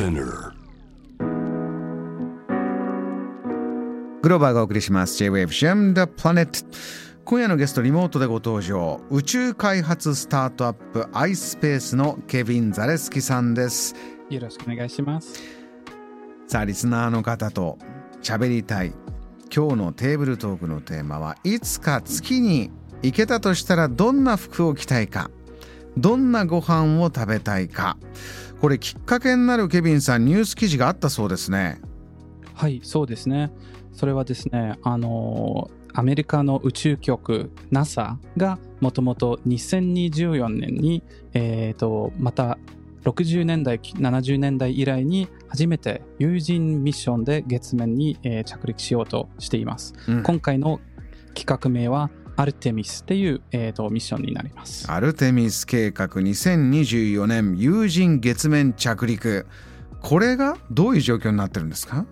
Spinner グローバーがお送りします J-Wave Jam the Planet。 今夜のゲストリモートでご登場、宇宙開発スタートアップ iSpace のケビン・ザレスキさんです。よろしくお願いします。さあ、リスナーの方と喋りたい今日のテーブルトークのテーマは、いつか月に行けたとしたらどんな服を着たいか、どんなご飯を食べたいか。これきっかけになるケビンさん、ニュース記事があったそうですね。はい、そうですね。それはですね、アメリカの宇宙局 NASA がもともと2024年に、また60年代70年代以来に初めて有人ミッションで月面に、着陸しようとしています、うん、今回の企画名はアルテミスっていう、ミッションになります。アルテミス計画2024年有人月面着陸、これがどういう状況になってるんですか？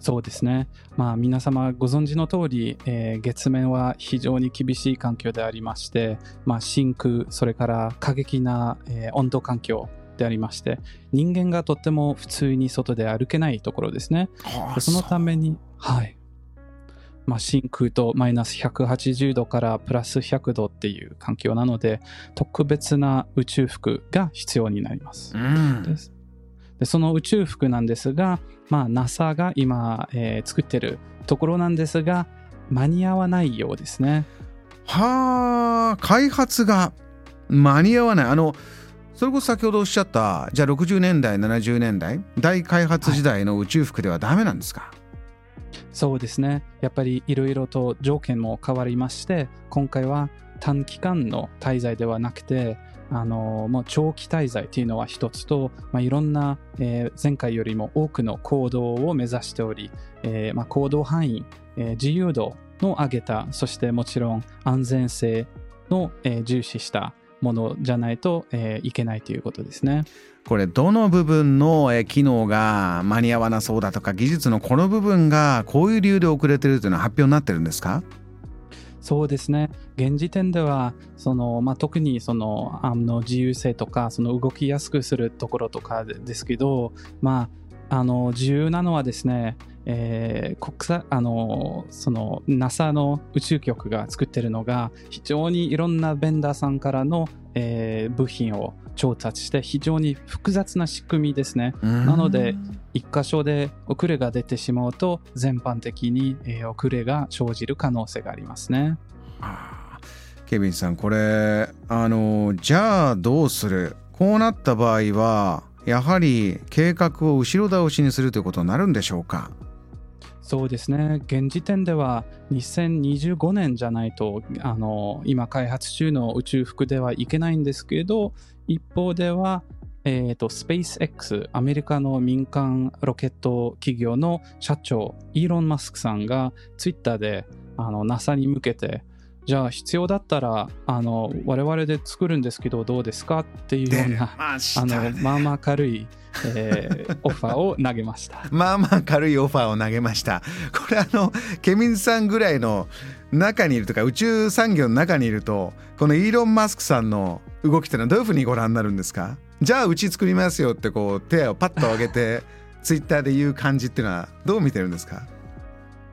そうですね、まあ、皆様ご存知の通り、月面は非常に厳しい環境でありまして、まあ、真空、それから過激な、温度環境でありまして、人間がとっても普通に外で歩けないところですね。でそのために、はい、まあ、真空とマイナス180度からプラス100度っていう環境なので、特別な宇宙服が必要になります、うん、でその宇宙服なんですが、まあ、NASA が今、作ってるところなんですが、間に合わないようですね。はあ、開発が間に合わない。それこそ先ほどおっしゃった、じゃあ60年代70年代大開発時代の宇宙服ではダメなんですか？はい、そうですね。やっぱりいろいろと条件も変わりまして、今回は短期間の滞在ではなくて、もう長期滞在というのは一つと、まあ、いろんな、前回よりも多くの行動を目指しており、まあ、行動範囲、自由度の上げた、そしてもちろん安全性の、重視したものじゃないと、いけないということですね。これどの部分の機能が間に合わなそうだとか、技術のこの部分がこういう理由で遅れてるというのは発表になってるんですか？そうですね。現時点では特に自由性とか、その動きやすくするところとかですけど、まあ、自由なのはですね、NASA の宇宙局が作ってるのが、非常にいろんなベンダーさんからの、部品を調達して、非常に複雑な仕組みですね。なので一箇所で遅れが出てしまうと、全般的に、遅れが生じる可能性がありますね。はあ、ケビンさん、これじゃあどうする、こうなった場合はやはり計画を後ろ倒しにするということになるんでしょうか？そうですね。現時点では2025年じゃないと、今開発中の宇宙服ではいけないんですけど、一方では、SpaceX、 アメリカの民間ロケット企業の社長イーロン・マスクさんがツイッターでNASA に向けて、じゃあ必要だったら我々で作るんですけどどうですかっていうような、まあまあ軽い、オファーを投げました。まあまあ軽いオファーを投げました。これケビンさんぐらいの中にいるとか、宇宙産業の中にいると、このイーロン・マスクさんの動きってのはどういうふうにご覧になるんですか？じゃあうち作りますよってこう手をパッと上げてツイッターで言う感じっていうのはどう見てるんですか？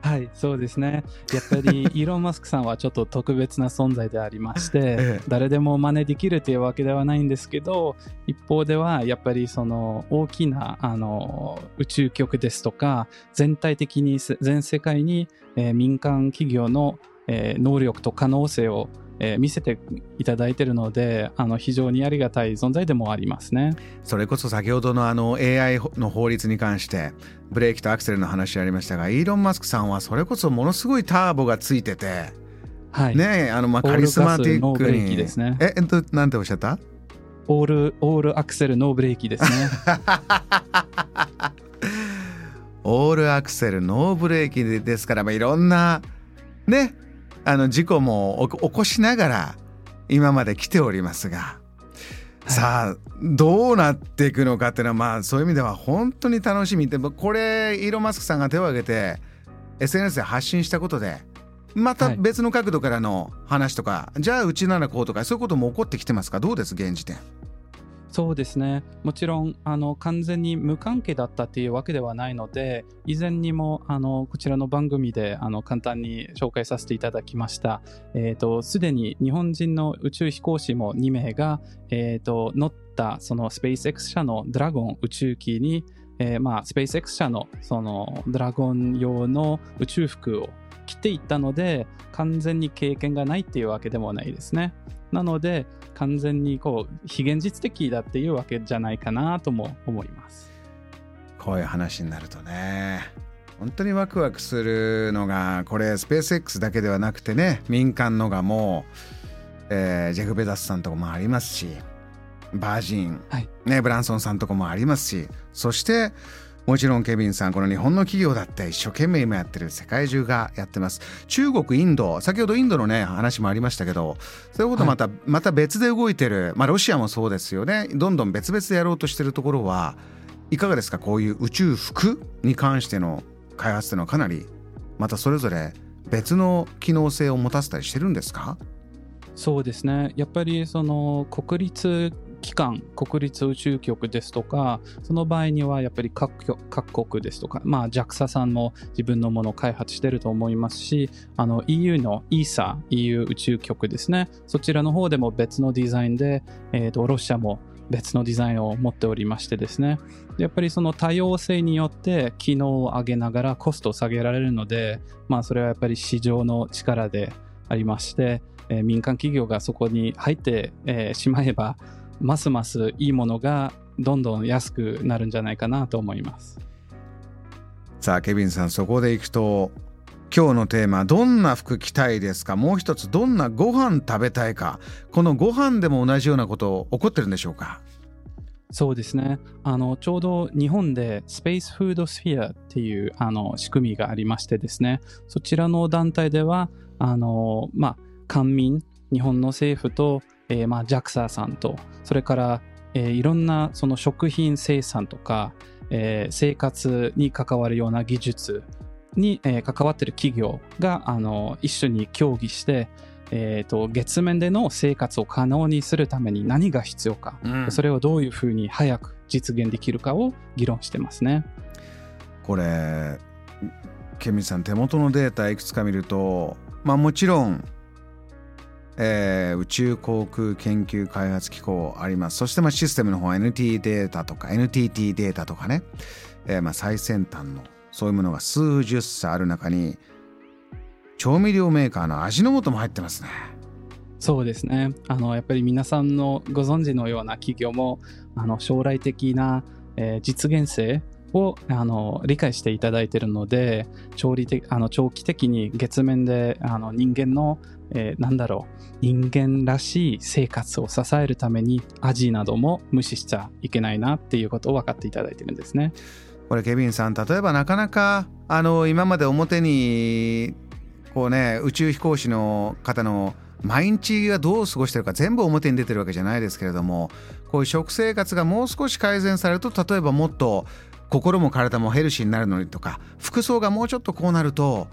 はい、そうですね。やっぱりイーロン・マスクさんはちょっと特別な存在でありまして、ええ、誰でも真似できるというわけではないんですけど、一方ではやっぱり大きな宇宙局ですとか、全体的に全世界に、民間企業の、能力と可能性を、見せていただいているので、非常にありがたい存在でもありますね。それこそ先ほどのAI の法律に関してブレーキとアクセルの話ありましたが、イーロン・マスクさんはそれこそものすごいターボがついてて、はい、ね、カリスマティックにオールガスノーブレーキですね。なんておっしゃった？オールアクセルノーブレーキですね。オールアクセルノーブレーキですから、まあ、いろんなね、事故も起こしながら今まで来ておりますが、はい、さあどうなっていくのかっていうのは、まあ、そういう意味では本当に楽しみで、これイーロン・マスクさんが手を挙げて SNS で発信したことで、また別の角度からの話とか、はい、じゃあうちならこうとか、そういうことも起こってきてますか？どうです現時点？そうですね。もちろん完全に無関係だったというわけではないので、以前にもこちらの番組で簡単に紹介させていただきました。すでに日本人の宇宙飛行士も2名が、乗ったそのスペース X 社のドラゴン宇宙機に、スペース X 社のそのドラゴン用の宇宙服を着ていったので、完全に経験がないっていうわけでもないですね。なので完全にこう非現実的だっていうわけじゃないかなとも思います。こういう話になるとね、本当にワクワクするのが、これスペース X だけではなくてね、民間のがもう、ジェフ・ベザスさんとかもありますし、バージン、ブランソンさんとかもありますし、そしてもちろんケビンさん、この日本の企業だって一生懸命今やってる、世界中がやってます。中国、インド、先ほどインドのね話もありましたけど、そういうことまた別で動いてる、ロシアもそうですよね。どんどん別々でやろうとしてるところはいかがですか？こういう宇宙服に関しての開発というのは、かなりまたそれぞれ別の機能性を持たせたりしてるんですか？そうですね。やっぱりその国立宇宙局ですとか、その場合にはやっぱり各国ですとか、JAXA さんも自分のものを開発してると思いますし、EU の ESA、EU 宇宙局ですね、そちらの方でも別のデザインで、ロシアも別のデザインを持っておりましてですね、やっぱりその多様性によって機能を上げながらコストを下げられるので、それはやっぱり市場の力でありまして、民間企業がそこに入って、しまえば、ますますいいものがどんどん安くなるんじゃないかなと思います。さあケビンさん、そこでいくと今日のテーマ、どんな服着たいですか？もう一つ、どんなご飯食べたいか。このご飯でも同じようなこと起こってるんでしょうか？そうですね。ちょうど日本でスペースフードスフィアっていう仕組みがありましてですね、そちらの団体では官民、日本の政府とJAXA さんと、それから、いろんなその食品生産とか、生活に関わるような技術に、関わっている企業が一緒に協議して、月面での生活を可能にするために何が必要か、それをどういうふうに早く実現できるかを議論してますね。これケミンさん、手元のデータいくつか見ると、もちろん宇宙航空研究開発機構あります。そしてシステムの方は NT データとか NTT データとかね、最先端のそういうものが数十社ある中に、調味料メーカーの味の素も入ってますね。そうですね。やっぱり皆さんのご存知のような企業も将来的な、実現性を理解していただいているので、長期的に月面で人間の、人間らしい生活を支えるために味なども無視しちゃいけないなっていうことを分かっていただいてるんですね。これケビンさん、例えばなかなか今まで表にこうね、宇宙飛行士の方の毎日がどう過ごしてるか全部表に出てるわけじゃないですけれども、こういう食生活がもう少し改善されると、例えばもっと心も体もヘルシーになるのにとか、服装がもうちょっとこうなると、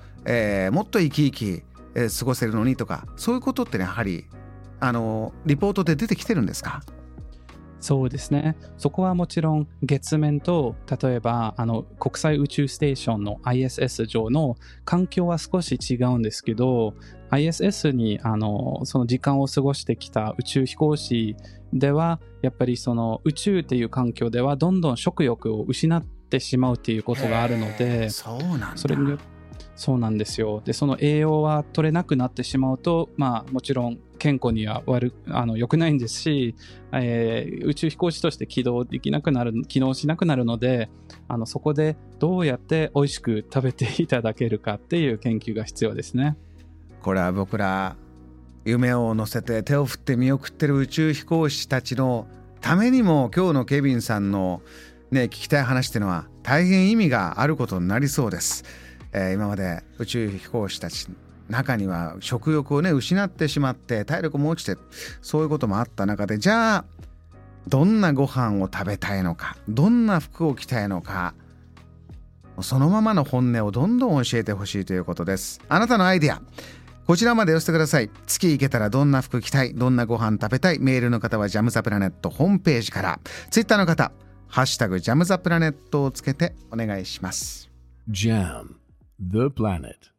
もっと生き生き、過ごせるのにとか、そういうことってね、やはりリポートで出てきてるんですか？そうですね。そこはもちろん月面と、例えば国際宇宙ステーションの ISS 上の環境は少し違うんですけど、 ISS にその時間を過ごしてきた宇宙飛行士では、やっぱりその宇宙っていう環境ではどんどん食欲を失ってしまうっていうことがあるので、そうなんですよ。で、その栄養は取れなくなってしまうと、もちろん健康には良くないんですし、宇宙飛行士として起動しなくなるので、そこでどうやって美味しく食べていただけるかっていう研究が必要ですね。これは僕ら夢を乗せて手を振って見送ってる宇宙飛行士たちのためにも、今日のケビンさんの、聞きたい話ってのは大変意味があることになりそうです。今まで宇宙飛行士たち中には食欲を失ってしまって、体力も落ちて、そういうこともあった中で、じゃあどんなご飯を食べたいのか、どんな服を着たいのか、そのままの本音をどんどん教えてほしいということです。あなたのアイデア、こちらまで寄せてください。月行けたらどんな服着たい、どんなご飯食べたい。メールの方はジャムザプラネットホームページから、ツイッターの方ハッシュタグジャムザプラネットをつけてお願いします。ジャムザプラネット